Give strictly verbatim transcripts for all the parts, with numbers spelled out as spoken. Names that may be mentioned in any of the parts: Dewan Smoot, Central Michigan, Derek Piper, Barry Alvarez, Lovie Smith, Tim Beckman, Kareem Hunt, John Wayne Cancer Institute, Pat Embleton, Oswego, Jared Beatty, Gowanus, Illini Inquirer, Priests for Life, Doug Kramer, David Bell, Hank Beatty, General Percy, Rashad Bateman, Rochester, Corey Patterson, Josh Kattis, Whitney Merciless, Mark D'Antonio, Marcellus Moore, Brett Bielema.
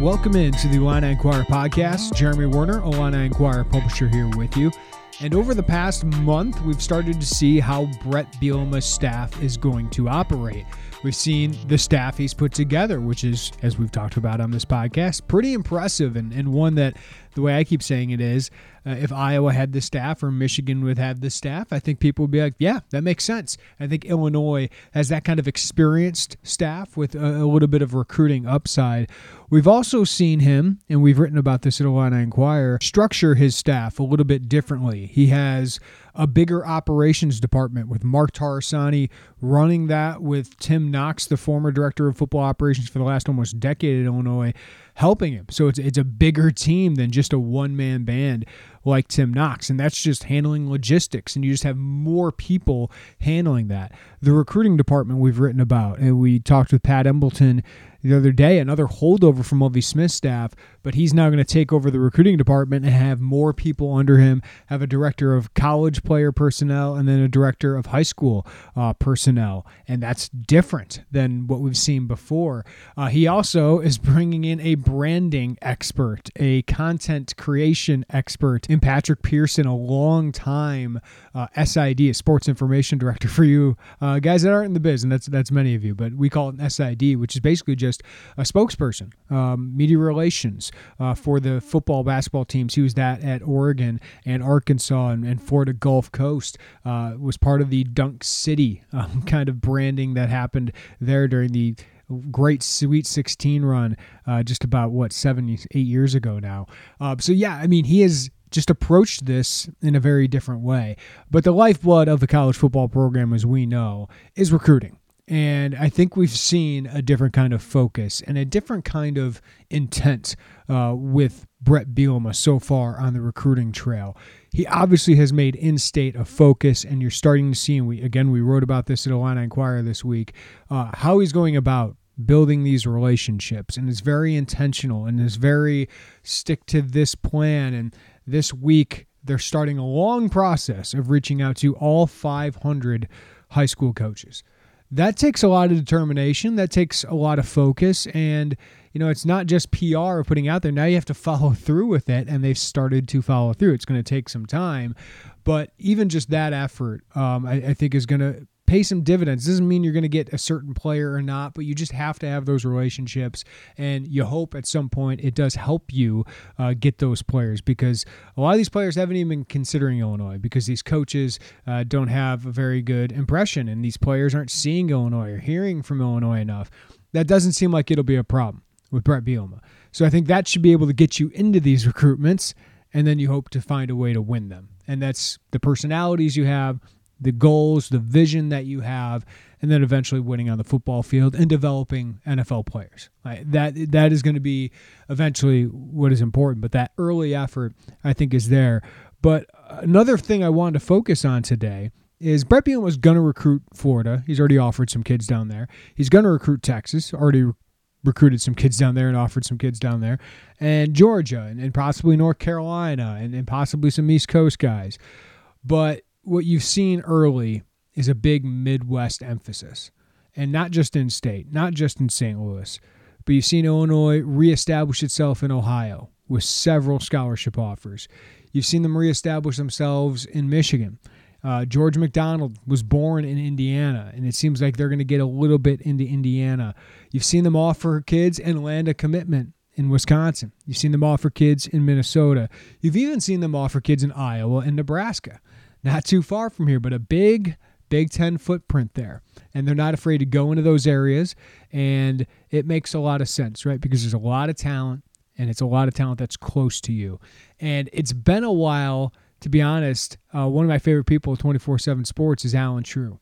Welcome into the Illini Inquirer podcast. Jeremy Werner, Illini Inquirer publisher, here with you. And over the past month, we've started to see how Brett Bielema's staff is going to operate. We've seen the staff he's put together, which is, as we've talked about on this podcast, pretty impressive, and, and one that, the way I keep saying it is, uh, if Iowa had the staff or Michigan would have the staff, I think people would be like, yeah, that makes sense. I think Illinois has that kind of experienced staff with a, a little bit of recruiting upside. We've also seen him, and we've written about this at Illini Inquirer, structure his staff a little bit differently. He has a bigger operations department with Mark Tarasani running that, with Tim Knox, the former director of football operations for the last almost decade at Illinois, helping him. So it's it's a bigger team than just a one-man band like Tim Knox, and that's just handling logistics, and you just have more people handling that. The recruiting department we've written about, and we talked with Pat Embleton the other day, another holdover from Lovie Smith's staff, but he's now going to take over the recruiting department and have more people under him, have a director of college player personnel and then a director of high school uh, personnel, and that's different than what we've seen before. Uh, he also is bringing in a branding expert, a content creation expert in Patrick Pearson, a long-time uh, S I D, a sports information director for you uh, guys that aren't in the biz, and that's that's many of you, but we call it an S I D, which is basically just a spokesperson, um, media relations uh, for the football, basketball teams. He was that at Oregon and Arkansas and, and Florida Gulf Coast. Uh, was part of the Dunk City um, kind of branding that happened there during the great Sweet sixteen run uh, just about, what, seven, eight years ago now. Uh, so, yeah, I mean, he is just approached this in a very different way. But the lifeblood of the college football program, as we know, is recruiting. And I think we've seen a different kind of focus and a different kind of intent uh, with Brett Bielema so far on the recruiting trail. He obviously has made in-state a focus, and you're starting to see, and we again, we wrote about this at Illini Inquirer this week, uh, how he's going about building these relationships. And it's very intentional, and it's very stick to this plan. And this week, they're starting a long process of reaching out to all five hundred high school coaches. That takes a lot of determination. That takes a lot of focus. And, you know, it's not just P R or putting out there. Now you have to follow through with it, and they've started to follow through. It's going to take some time. But even just that effort, um, I, I think, is going to pay some dividends. It doesn't mean you're going to get a certain player or not, but you just have to have those relationships. And you hope at some point it does help you uh, get those players, because a lot of these players haven't even been considering Illinois because these coaches uh, don't have a very good impression, and these players aren't seeing Illinois or hearing from Illinois enough. That doesn't seem like it'll be a problem with Brett Bielema. So I think that should be able to get you into these recruitments, and then you hope to find a way to win them. And that's the personalities you have, the goals, the vision that you have, and then eventually winning on the football field and developing N F L players. Right? That that is going to be eventually what is important, but that early effort, I think, is there. But another thing I wanted to focus on today is Brett Bielema was going to recruit Florida. He's already offered some kids down there. He's going to recruit Texas, already recruited some kids down there and offered some kids down there, and Georgia, and, and possibly North Carolina, and, and possibly some East Coast guys. But what you've seen early is a big Midwest emphasis, and not just in state, not just in Saint Louis, but you've seen Illinois reestablish itself in Ohio with several scholarship offers. You've seen them reestablish themselves in Michigan. Uh, George McDonald was born in Indiana, and it seems like they're going to get a little bit into Indiana. You've seen them offer kids and land a commitment in Wisconsin. You've seen them offer kids in Minnesota. You've even seen them offer kids in Iowa and Nebraska. Not too far from here, but a big Big Ten footprint there. And they're not afraid to go into those areas, and it makes a lot of sense, right? Because there's a lot of talent, and it's a lot of talent that's close to you. And it's been a while. To be honest, uh, one of my favorite people at twenty-four seven Sports is Alan True.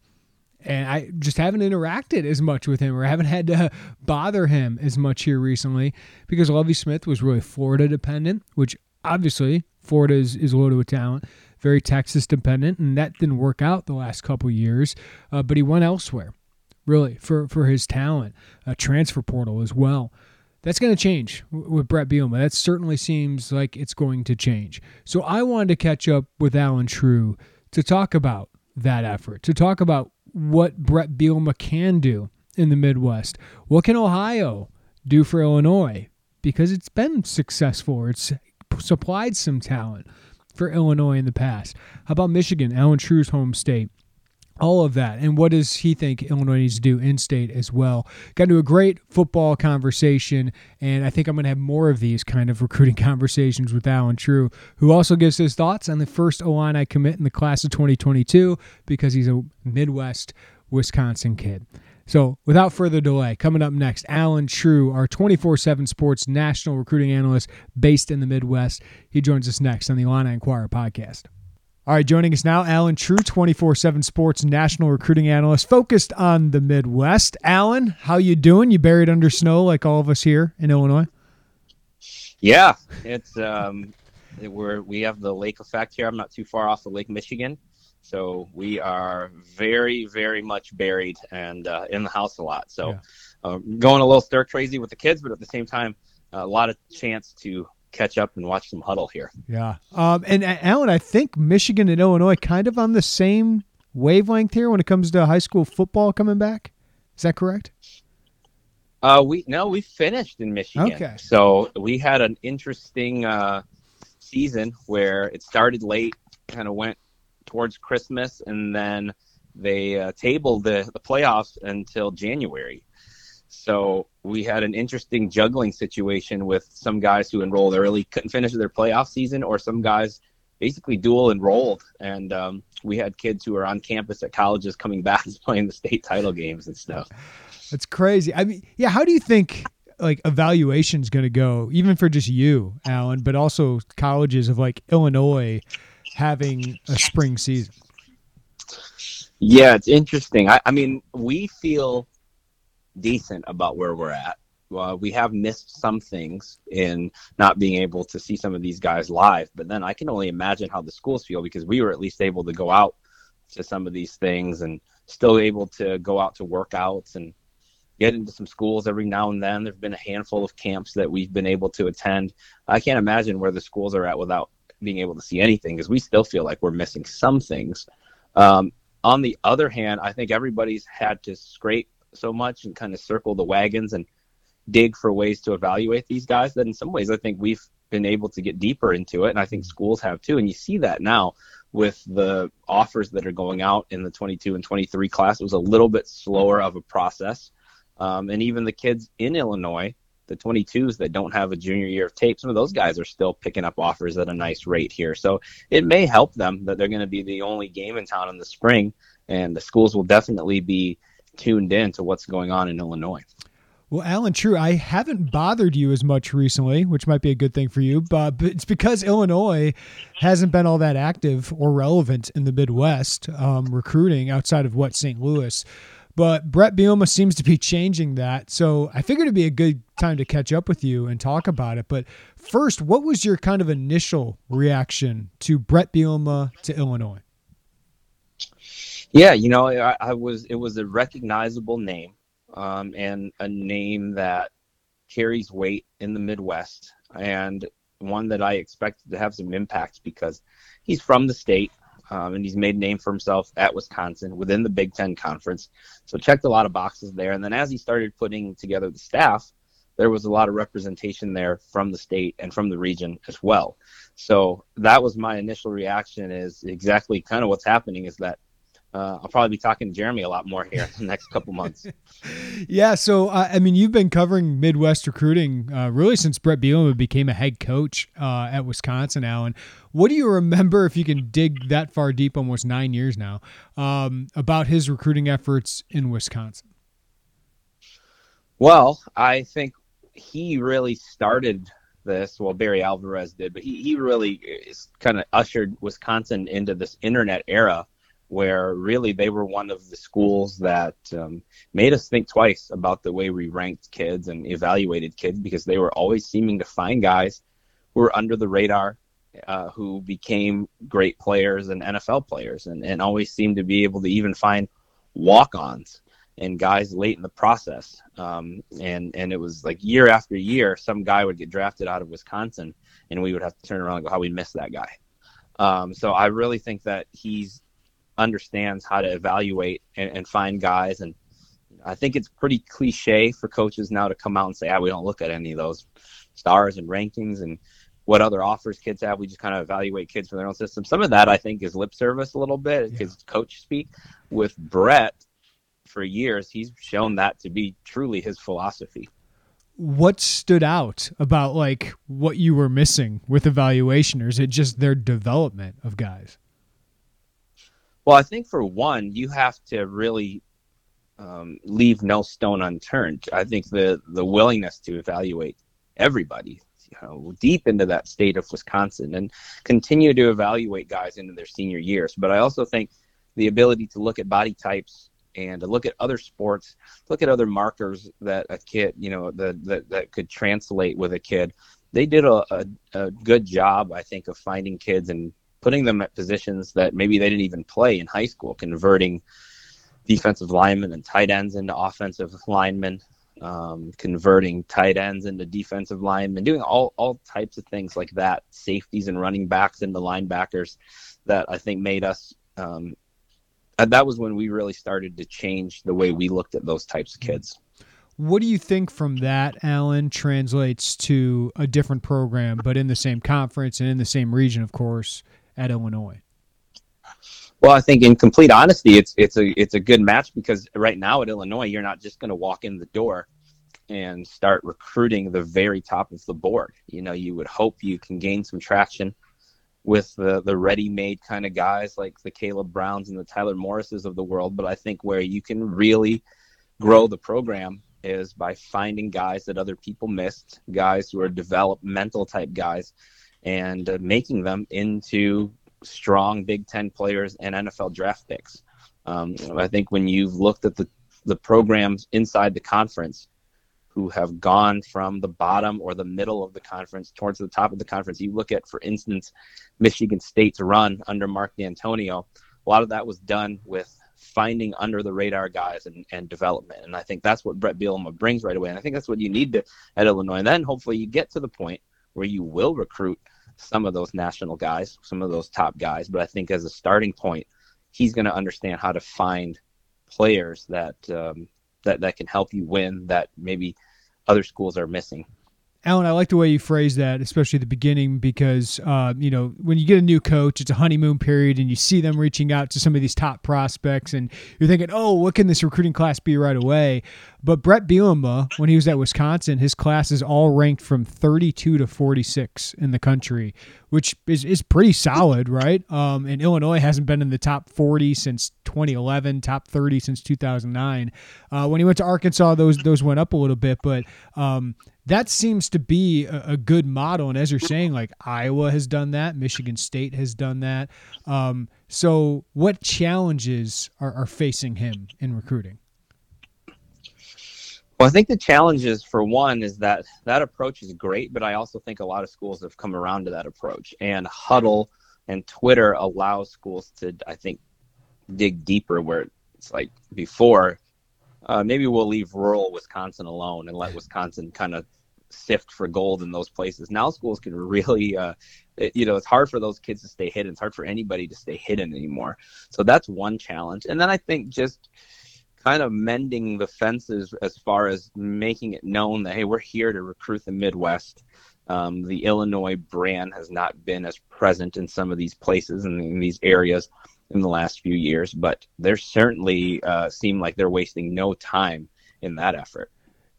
And I just haven't interacted as much with him, or I haven't had to bother him as much here recently, because Lovie Smith was really Florida dependent, which obviously Florida is, is loaded with talent, very Texas dependent, and that didn't work out the last couple of years. Uh, but he went elsewhere, really, for, for his talent, a transfer portal as well. That's going to change with Brett Bielema. That certainly seems like it's going to change. So I wanted to catch up with Alan True to talk about that effort, to talk about what Brett Bielema can do in the Midwest. What can Ohio do for Illinois? because it's been successful. It's supplied some talent for Illinois in the past. How about Michigan, Alan True's home state? All of that. And what does he think Illinois needs to do in-state as well? Got into a great football conversation, and I think I'm going to have more of these kind of recruiting conversations with Alan True, who also gives his thoughts on the first O-line commit in the class of twenty twenty-two because he's a Midwest Wisconsin kid. So without further delay, coming up next, Alan True, our twenty-four seven Sports national recruiting analyst based in the Midwest. He joins us next on the Illini Inquirer podcast. All right, joining us now, Alan True, twenty-four seven Sports national recruiting analyst focused on the Midwest. Alan, how you doing? You buried under snow like all of us here in Illinois? Yeah, it's um, we're, we have the lake effect here. I'm not too far off of Lake Michigan, so we are very, very much buried and uh, in the house a lot. So yeah. uh, going a little stir crazy with the kids, but at the same time, a lot of chance to catch up and watch some huddle here. Yeah. Um, and uh, Alan, I think Michigan and Illinois kind of on the same wavelength here when it comes to high school football coming back. Is that correct? Uh, we no, we finished in Michigan. Okay. So we had an interesting uh, season where it started late, kind of went towards Christmas, and then they uh, tabled the, the playoffs until January. So we had an interesting juggling situation with some guys who enrolled early, couldn't finish their playoff season, or some guys basically dual enrolled. And um, we had kids who are on campus at colleges coming back and playing the state title games and stuff. That's crazy. I mean, yeah. How do you think like evaluation's going to go, even for just you, Alan, but also colleges of like Illinois having a spring season? Yeah, it's interesting. I, I mean, we feel decent about where we're at. Uh, we have missed some things in not being able to see some of these guys live, but then I can only imagine how the schools feel, because we were at least able to go out to some of these things and still able to go out to workouts and get into some schools every now and then. There've been a handful of camps that we've been able to attend. I can't imagine where the schools are at without being able to see anything, because we still feel like we're missing some things. Um, on the other hand, I think everybody's had to scrape so much and kind of circle the wagons and dig for ways to evaluate these guys, that in some ways I think we've been able to get deeper into it, and I think schools have too. And you see that now with the offers that are going out in the twenty-two and twenty-three class. It was a little bit slower of a process, um, and even the kids in Illinois, the twenty-twos that don't have a junior year of tape, some of those guys are still picking up offers at a nice rate here. So it may help them that they're going to be the only game in town in the spring, and the schools will definitely be tuned in to what's going on in Illinois. Well, Alan True, I haven't bothered you as much recently, which might be a good thing for you, but it's because Illinois hasn't been all that active or relevant in the Midwest um, recruiting outside of what, Saint Louis. But Brett Bielema seems to be changing that. So I figured it'd be a good time to catch up with you and talk about it. But first, what was your kind of initial reaction to Brett Bielema to Illinois? Yeah, you know, I, I was. It was a recognizable name, um, and a name that carries weight in the Midwest, and one that I expected to have some impact, because he's from the state, um, and he's made a name for himself at Wisconsin within the Big Ten Conference. So checked a lot of boxes there. And then as he started putting together the staff, there was a lot of representation there from the state and from the region as well. So that was my initial reaction, is exactly kind of what's happening is that Uh, I'll probably be talking to Jeremy a lot more here in the next couple months. Yeah, so, uh, I mean, you've been covering Midwest recruiting uh, really since Brett Bielema became a head coach uh, at Wisconsin, Alan. What do you remember, if you can dig that far deep, almost nine years now, um, about his recruiting efforts in Wisconsin? Well, I think he really started this, well, Barry Alvarez did, but he, he really kind of ushered Wisconsin into this internet era, where really they were one of the schools that um, made us think twice about the way we ranked kids and evaluated kids, because they were always seeming to find guys who were under the radar, uh, who became great players and N F L players, and, and always seemed to be able to even find walk-ons and guys late in the process. Um, and, and it was like year after year, some guy would get drafted out of Wisconsin, and we would have to turn around and go, how we missed that guy. Um, so I really think that he's understands how to evaluate and, and find guys, and I think it's pretty cliche for coaches now to come out and say, ah, we don't look at any of those. stars and rankings and what other offers kids have. We just kind of evaluate kids from their own system. Some of that, I think, is lip service a little bit because yeah. coach speak. With Brett, for years, he's shown that to be truly his philosophy. What stood out about like what you were missing with evaluation, or is it just their development of guys? Well, I think for one, you have to really um, leave no stone unturned. I think the the willingness to evaluate everybody, you know, deep into that state of Wisconsin, and continue to evaluate guys into their senior years. But I also think the ability to look at body types and to look at other sports, look at other markers that a kid, you know, that that, that could translate with a kid. They did a, a, a good job, I think, of finding kids and putting them at positions that maybe they didn't even play in high school, converting defensive linemen and tight ends into offensive linemen, um, converting tight ends into defensive linemen, doing all, all types of things like that, safeties and running backs into linebackers that I think made us um, – that was when we really started to change the way we looked at those types of kids. What do you think from that, Alan, translates to a different program, but in the same conference and in the same region, of course, at Illinois? Well, I think in complete honesty, it's it's a it's a good match because right now at Illinois, you're not just going to walk in the door and start recruiting the very top of the board. You know, you would hope you can gain some traction with the, the ready-made kind of guys like the Caleb Browns and the Tyler Morrises of the world. But I think where you can really grow the program is by finding guys that other people missed, guys who are developmental type guys, and uh, making them into strong Big Ten players and N F L draft picks. Um, I think when you've looked at the, the programs inside the conference who have gone from the bottom or the middle of the conference towards the top of the conference, you look at, for instance, Michigan State's run under Mark D'Antonio, a lot of that was done with finding under the radar guys and, and development. And I think that's what Brett Bielema brings right away. And I think that's what you need to, at Illinois. And then hopefully you get to the point where you will recruit some of those national guys, some of those top guys. But I think as a starting point, he's going to understand how to find players that, um, that, that can help you win that maybe other schools are missing. Alan, I like the way you phrase that, especially at the beginning, because, uh, you know, when you get a new coach, it's a honeymoon period and you see them reaching out to some of these top prospects and you're thinking, oh, what can this recruiting class be right away? But Brett Bielema, when he was at Wisconsin, his class is all ranked from thirty-two to forty-six in the country, which is, is pretty solid, right? Um, and Illinois hasn't been in the top forty since twenty eleven, top thirty since two thousand nine. Uh, when he went to Arkansas, those those went up a little bit, but um, – that seems to be a good model. And as you're saying, like Iowa has done that, Michigan State has done that. Um, so what challenges are, are facing him in recruiting? Well, I think the challenges for one is that that approach is great, but I also think a lot of schools have come around to that approach, and Huddle and Twitter allow schools to, I think, dig deeper where it's like before, Uh, maybe we'll leave rural Wisconsin alone and let Wisconsin kind of sift for gold in those places. Now schools can really, uh, it, you know, it's hard for those kids to stay hidden. It's hard for anybody to stay hidden anymore. So that's one challenge. And then I think just kind of mending the fences as far as making it known that, hey, we're here to recruit the Midwest. Um, the Illinois brand has not been as present in some of these places and in these areas in the last few years, but they're certainly uh, seem like they're wasting no time in that effort.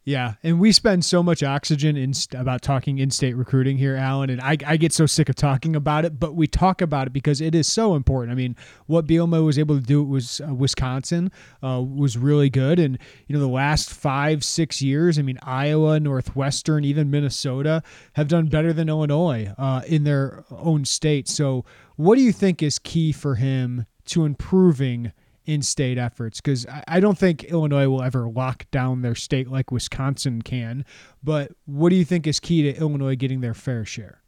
Yeah, and we spend so much oxygen in st- about talking in-state recruiting here, Alan, and I, I get so sick of talking about it, but we talk about it because it is so important. I mean, what Bielema was able to do was uh, Wisconsin uh, was really good, and you know the last five, six years, I mean, Iowa, Northwestern, even Minnesota have done better than Illinois uh, in their own state. So what do you think is key for him to improving in-state efforts? Because I don't think Illinois will ever lock down their state like Wisconsin can, but what do you think is key to Illinois getting their fair share?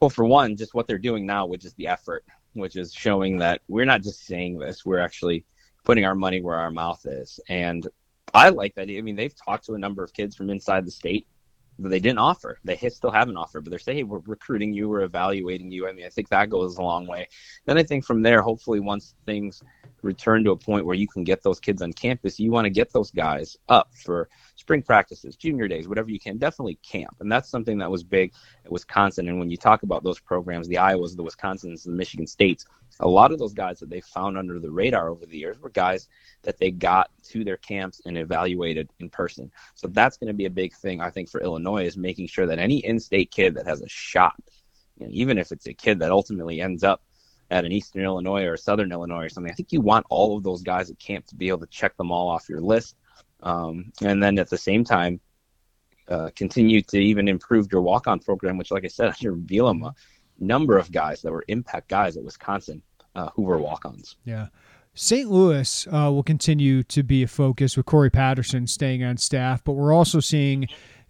Well, for one, just what they're doing now, which is the effort, which is showing that we're not just saying this, we're actually putting our money where our mouth is. And I like that. I mean, they've talked to a number of kids from inside the state that they didn't offer. They still have an offer, but they're saying, hey, we're recruiting you, we're evaluating you. I mean, I think that goes a long way. Then I think from there, hopefully once things return to a point where you can get those kids on campus, you want to get those guys up for spring practices, junior days, whatever you can, definitely camp. And that's something that was big at Wisconsin. And when you talk about those programs, the Iowas, the Wisconsins, the Michigan States, a lot of those guys that they found under the radar over the years were guys that they got to their camps and evaluated in person. So that's going to be a big thing, I think, for Illinois, is making sure that any in-state kid that has a shot, you know, even if it's a kid that ultimately ends up at an Eastern Illinois or Southern Illinois or something, I think you want all of those guys at camp to be able to check them all off your list. Um, and then at the same time, uh, continue to even improve your walk-on program, which, like I said, under Bielema, number of guys that were impact guys at Wisconsin uh, who were walk-ons. Yeah. Saint Louis uh, will continue to be a focus with Corey Patterson staying on staff, but we're also seeing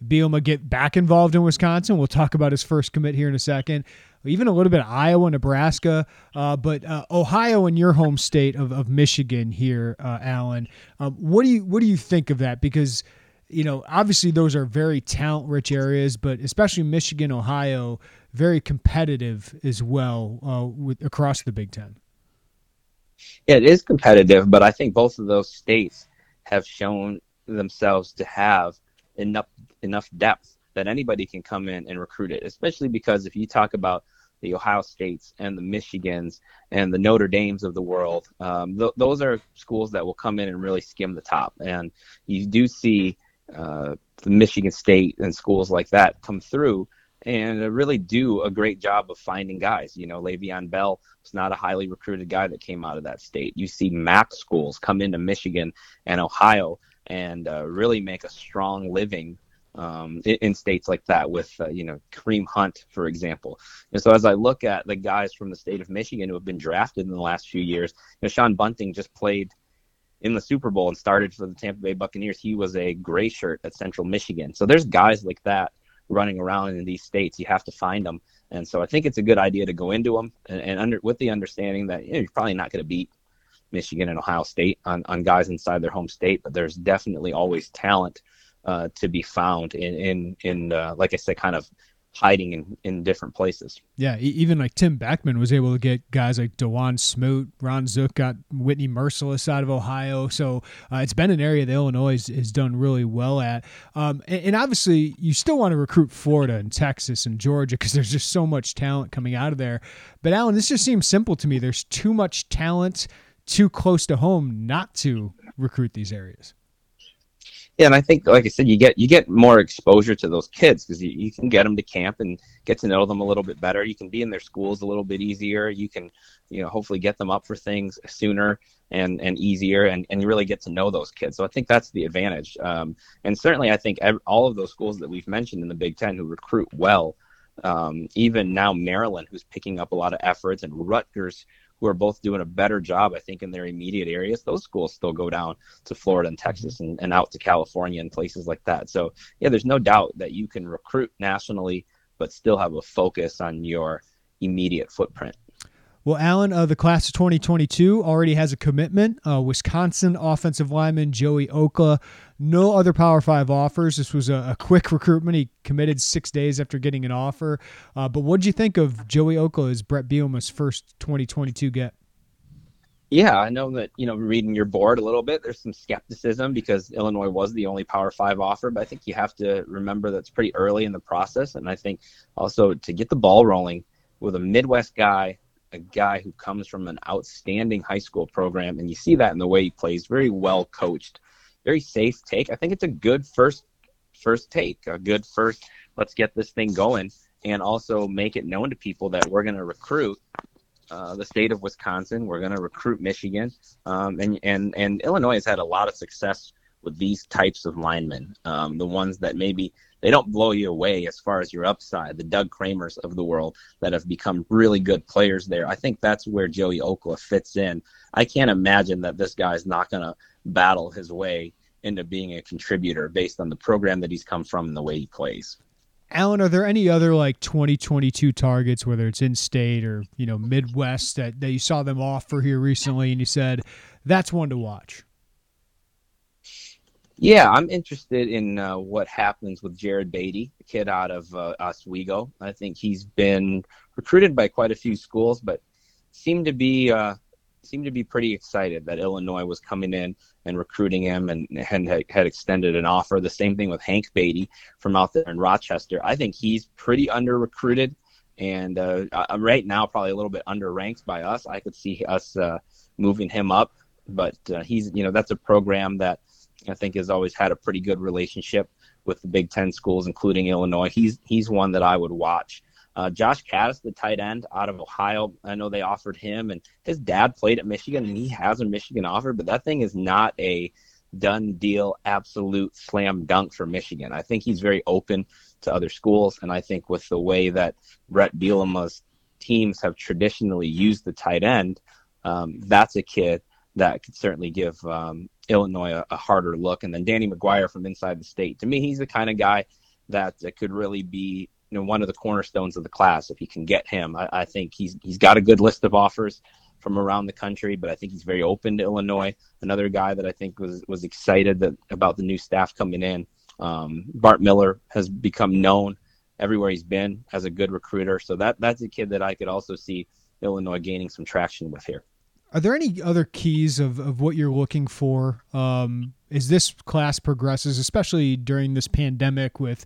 Bielema get back involved in Wisconsin. We'll talk about his first commit here in a second. Even a little bit of Iowa, Nebraska, uh, but uh, Ohio and your home state of, of Michigan here, uh, Alan. Um, what do you what do you think of that? Because, you know, obviously those are very talent-rich areas, but especially Michigan, Ohio, very competitive as well uh, with, across the Big Ten. Yeah, it is competitive, but I think both of those states have shown themselves to have enough enough depth that anybody can come in and recruit it, especially because if you talk about the Ohio States and the Michigans and the Notre Dames of the world, um, th- those are schools that will come in and really skim the top. And you do see uh, the Michigan State and schools like that come through and really do a great job of finding guys. You know, Le'Veon Bell was not a highly recruited guy that came out of that state. You see M A C schools come into Michigan and Ohio and uh, really make a strong living Um, in states like that with, uh, you know, Kareem Hunt, for example. And so as I look at the guys from the state of Michigan who have been drafted in the last few years, you know, Sean Bunting just played in the Super Bowl and started for the Tampa Bay Buccaneers. He was a gray shirt at Central Michigan. So there's guys like that running around in these states. You have to find them. And so I think it's a good idea to go into them and, and under with the understanding that, you know, you're probably not going to beat Michigan and Ohio State on, on guys inside their home state, but there's definitely always talent Uh, to be found in, in, in uh, like I said, kind of hiding in, in different places. Yeah, even like Tim Beckman was able to get guys like Dewan Smoot. Ron Zook got Whitney Merciless out of Ohio. So uh, it's been an area that Illinois has done really well at. Um, and, and obviously, you still want to recruit Florida and Texas and Georgia because there's just so much talent coming out of there. But, Alan, this just seems simple to me. There's too much talent too close to home not to recruit these areas. Yeah, and I think, like I said, you get you get more exposure to those kids because you, you can get them to camp and get to know them a little bit better. You can be in their schools a little bit easier. You can, you know, hopefully get them up for things sooner and, and easier, and, and you really get to know those kids. So I think that's the advantage. Um, and certainly I think ev- all of those schools that we've mentioned in the Big Ten who recruit well, um, even now Maryland, who's picking up a lot of efforts, and Rutgers, who are both doing a better job, I think, in their immediate areas. Those schools still go down to Florida and Texas and, and out to California and places like that. So, yeah, there's no doubt that you can recruit nationally but still have a focus on your immediate footprint. Well, Alan, uh, the class of twenty twenty-two already has a commitment. Uh, Wisconsin offensive lineman Joey Okla. No other Power Five offers. This was a, a quick recruitment. He committed six days after getting an offer. Uh, but what did you think of Joey Okla as Brett Bielema's first twenty twenty-two get? Yeah, I know that, you know, reading your board a little bit, there's some skepticism because Illinois was the only Power Five offer, but I think you have to remember that's pretty early in the process. And I think also to get the ball rolling with a Midwest guy, a guy who comes from an outstanding high school program, and you see that in the way he plays, very well coached, very safe take. I think it's a good first first take, a good first, let's get this thing going, and also make it known to people that we're going to recruit uh, the state of Wisconsin, we're going to recruit Michigan, um, and, and, and Illinois has had a lot of success with these types of linemen, um, the ones that maybe they don't blow you away as far as your upside, the Doug Kramers of the world that have become really good players there. I think that's where Joey Okla fits in. I can't imagine that this guy's not going to battle his way into being a contributor based on the program that he's come from and the way he plays. Alan, are there any other like twenty twenty-two targets, whether it's in-state or, you know, Midwest, that, that you saw them offer here recently and you said, that's one to watch? Yeah, I'm interested in uh, what happens with Jared Beatty, the kid out of uh, Oswego. I think he's been recruited by quite a few schools, but seemed to be uh, seemed to be pretty excited that Illinois was coming in and recruiting him and had, had extended an offer. The same thing with Hank Beatty from out there in Rochester. I think he's pretty under-recruited and uh, right now probably a little bit under-ranked by us. I could see us uh, moving him up, but uh, he's, you know, that's a program that I think has always had a pretty good relationship with the Big Ten schools, including Illinois. He's he's one that I would watch. Uh, Josh Kattis, the tight end out of Ohio, I know they offered him, and his dad played at Michigan, and he has a Michigan offer, but that thing is not a done deal, absolute slam dunk for Michigan. I think he's very open to other schools, and I think with the way that Brett Bielema's teams have traditionally used the tight end, um, that's a kid that could certainly give um, Illinois a, a harder look. And then Danny McGuire from inside the state. To me, he's the kind of guy that uh, could really be, you know, one of the cornerstones of the class if you can get him. I, I think he's he's got a good list of offers from around the country, but I think he's very open to Illinois. Another guy that I think was was excited that, about the new staff coming in. Um, Bart Miller has become known everywhere he's been as a good recruiter. So that that's a kid that I could also see Illinois gaining some traction with here. Are there any other keys of, of what you're looking for um, as this class progresses, especially during this pandemic with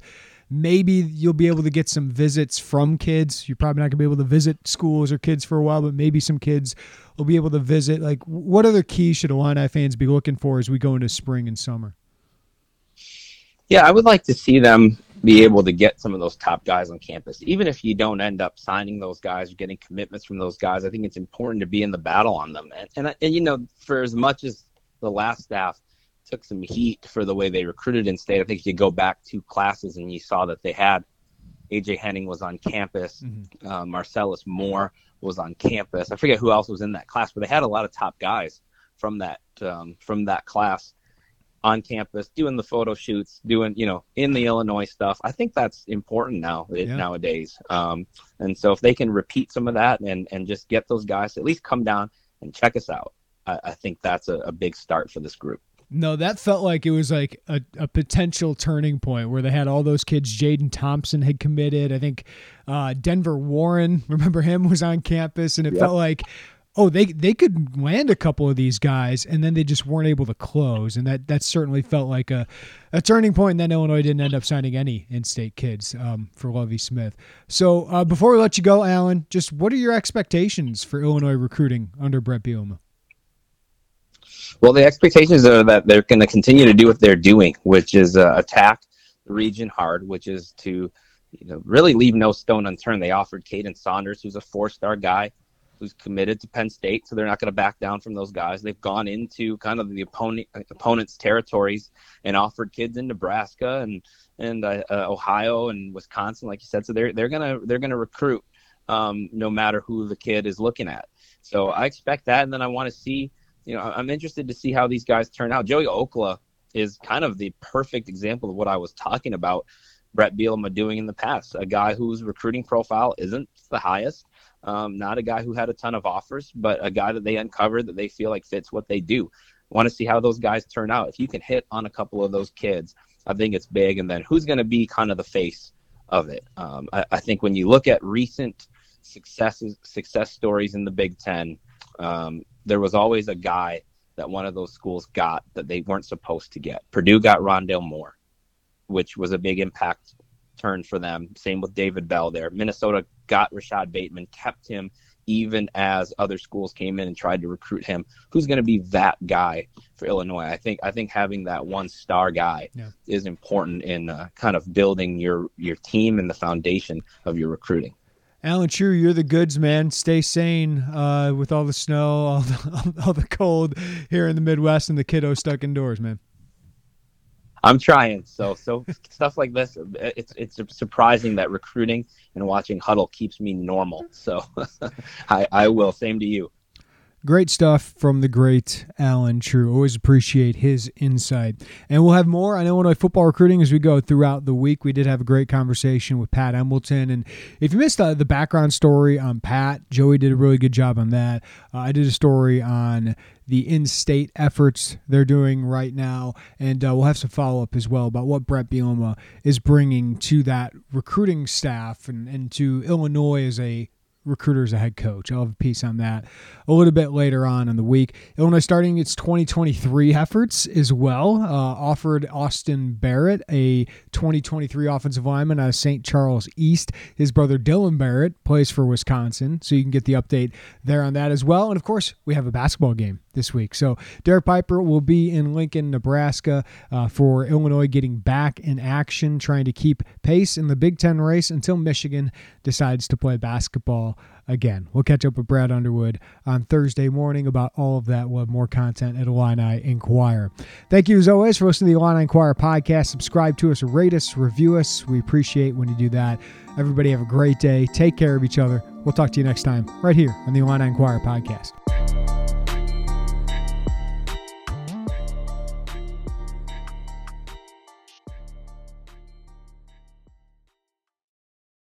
maybe you'll be able to get some visits from kids? You're probably not going to be able to visit schools or kids for a while, but maybe some kids will be able to visit. Like, what other keys should Illini fans be looking for as we go into spring and summer? Yeah, I would like to see them be able to get some of those top guys on campus. Even if you don't end up signing those guys or getting commitments from those guys, I think it's important to be in the battle on them. And, and, and you know, for as much as the last staff took some heat for the way they recruited in state, I think if you go back two classes and you saw that they had A J Henning was on campus, mm-hmm. uh, Marcellus Moore was on campus. I forget who else was in that class, but they had a lot of top guys from that um, from that class on campus, doing the photo shoots, doing, you know, in the Illinois stuff. I think that's important now yeah. nowadays. Um, and so if they can repeat some of that and, and just get those guys to at least come down and check us out, I, I think that's a, a big start for this group. No, that felt like it was like a, a potential turning point where they had all those kids. Jaden Thompson had committed. I think uh, Denver Warren, remember him, was on campus, and it yep. felt like, oh, they they could land a couple of these guys, and then they just weren't able to close. And that, that certainly felt like a, a turning point. And then Illinois didn't end up signing any in-state kids um, for Lovie Smith. So uh, before we let you go, Alan, just what are your expectations for Illinois recruiting under Brett Bielema? Well, the expectations are that they're going to continue to do what they're doing, which is uh, attack the region hard, which is to, you know, really leave no stone unturned. They offered Caden Saunders, who's a four-star guy, who's committed to Penn State, so they're not going to back down from those guys. They've gone into kind of the opponent opponents' territories and offered kids in Nebraska and and uh, uh, Ohio and Wisconsin, like you said. So they're they're gonna they're gonna recruit um, no matter who the kid is looking at. So I expect that, and then I want to see. You know, I'm interested to see how these guys turn out. Joey Okla is kind of the perfect example of what I was talking about Brett Bielema doing in the past. A guy whose recruiting profile isn't the highest. Um, not a guy who had a ton of offers, but a guy that they uncovered that they feel like fits what they do. Want to see how those guys turn out. If you can hit on a couple of those kids, I think it's big. And then who's going to be kind of the face of it? Um, I, I think when you look at recent successes, success stories in the Big Ten, um, there was always a guy that one of those schools got that they weren't supposed to get. Purdue got Rondale Moore, which was a big impact turn for them. Same with David Bell there. Minnesota got Rashad Bateman, kept him even as other schools came in and tried to recruit him. Who's going to be that guy for Illinois? I think I think having that one star guy yeah. is important in uh, kind of building your, your team and the foundation of your recruiting. Alan True, you're the goods, man. Stay sane uh, with all the snow, all the, all the cold here in the Midwest and the kiddos stuck indoors, man. I'm trying. So, so stuff like this, it's it's surprising that recruiting and watching Huddle keeps me normal. So I, I will. Same to you. Great stuff from the great Alan True. Always appreciate his insight. And we'll have more on Illinois football recruiting as we go throughout the week. We did have a great conversation with Pat Embleton. And if you missed uh, the background story on Pat, Joey did a really good job on that. Uh, I did a story on the in-state efforts they're doing right now. And uh, we'll have some follow-up as well about what Brett Bielema is bringing to that recruiting staff and, and to Illinois as a recruiter as a head coach. I'll have a piece on that a little bit later on in the week. Illinois starting its twenty twenty-three efforts as well. Uh, offered Austin Barrett, a twenty twenty-three offensive lineman out of Saint Charles East. His brother Dylan Barrett plays for Wisconsin, so you can get the update there on that as well. And, of course, we have a basketball game this week. So Derek Piper will be in Lincoln, Nebraska uh, for Illinois getting back in action, trying to keep pace in the Big Ten race until Michigan decides to play basketball again. We'll catch up with Brad Underwood on Thursday morning about all of that. We'll have more content at Illini Inquirer. Thank you as always for listening to the Illini Inquirer podcast. Subscribe to us, rate us, review us. We appreciate when you do that. Everybody have a great day. Take care of each other. We'll talk to you next time right here on the Illini Inquirer podcast.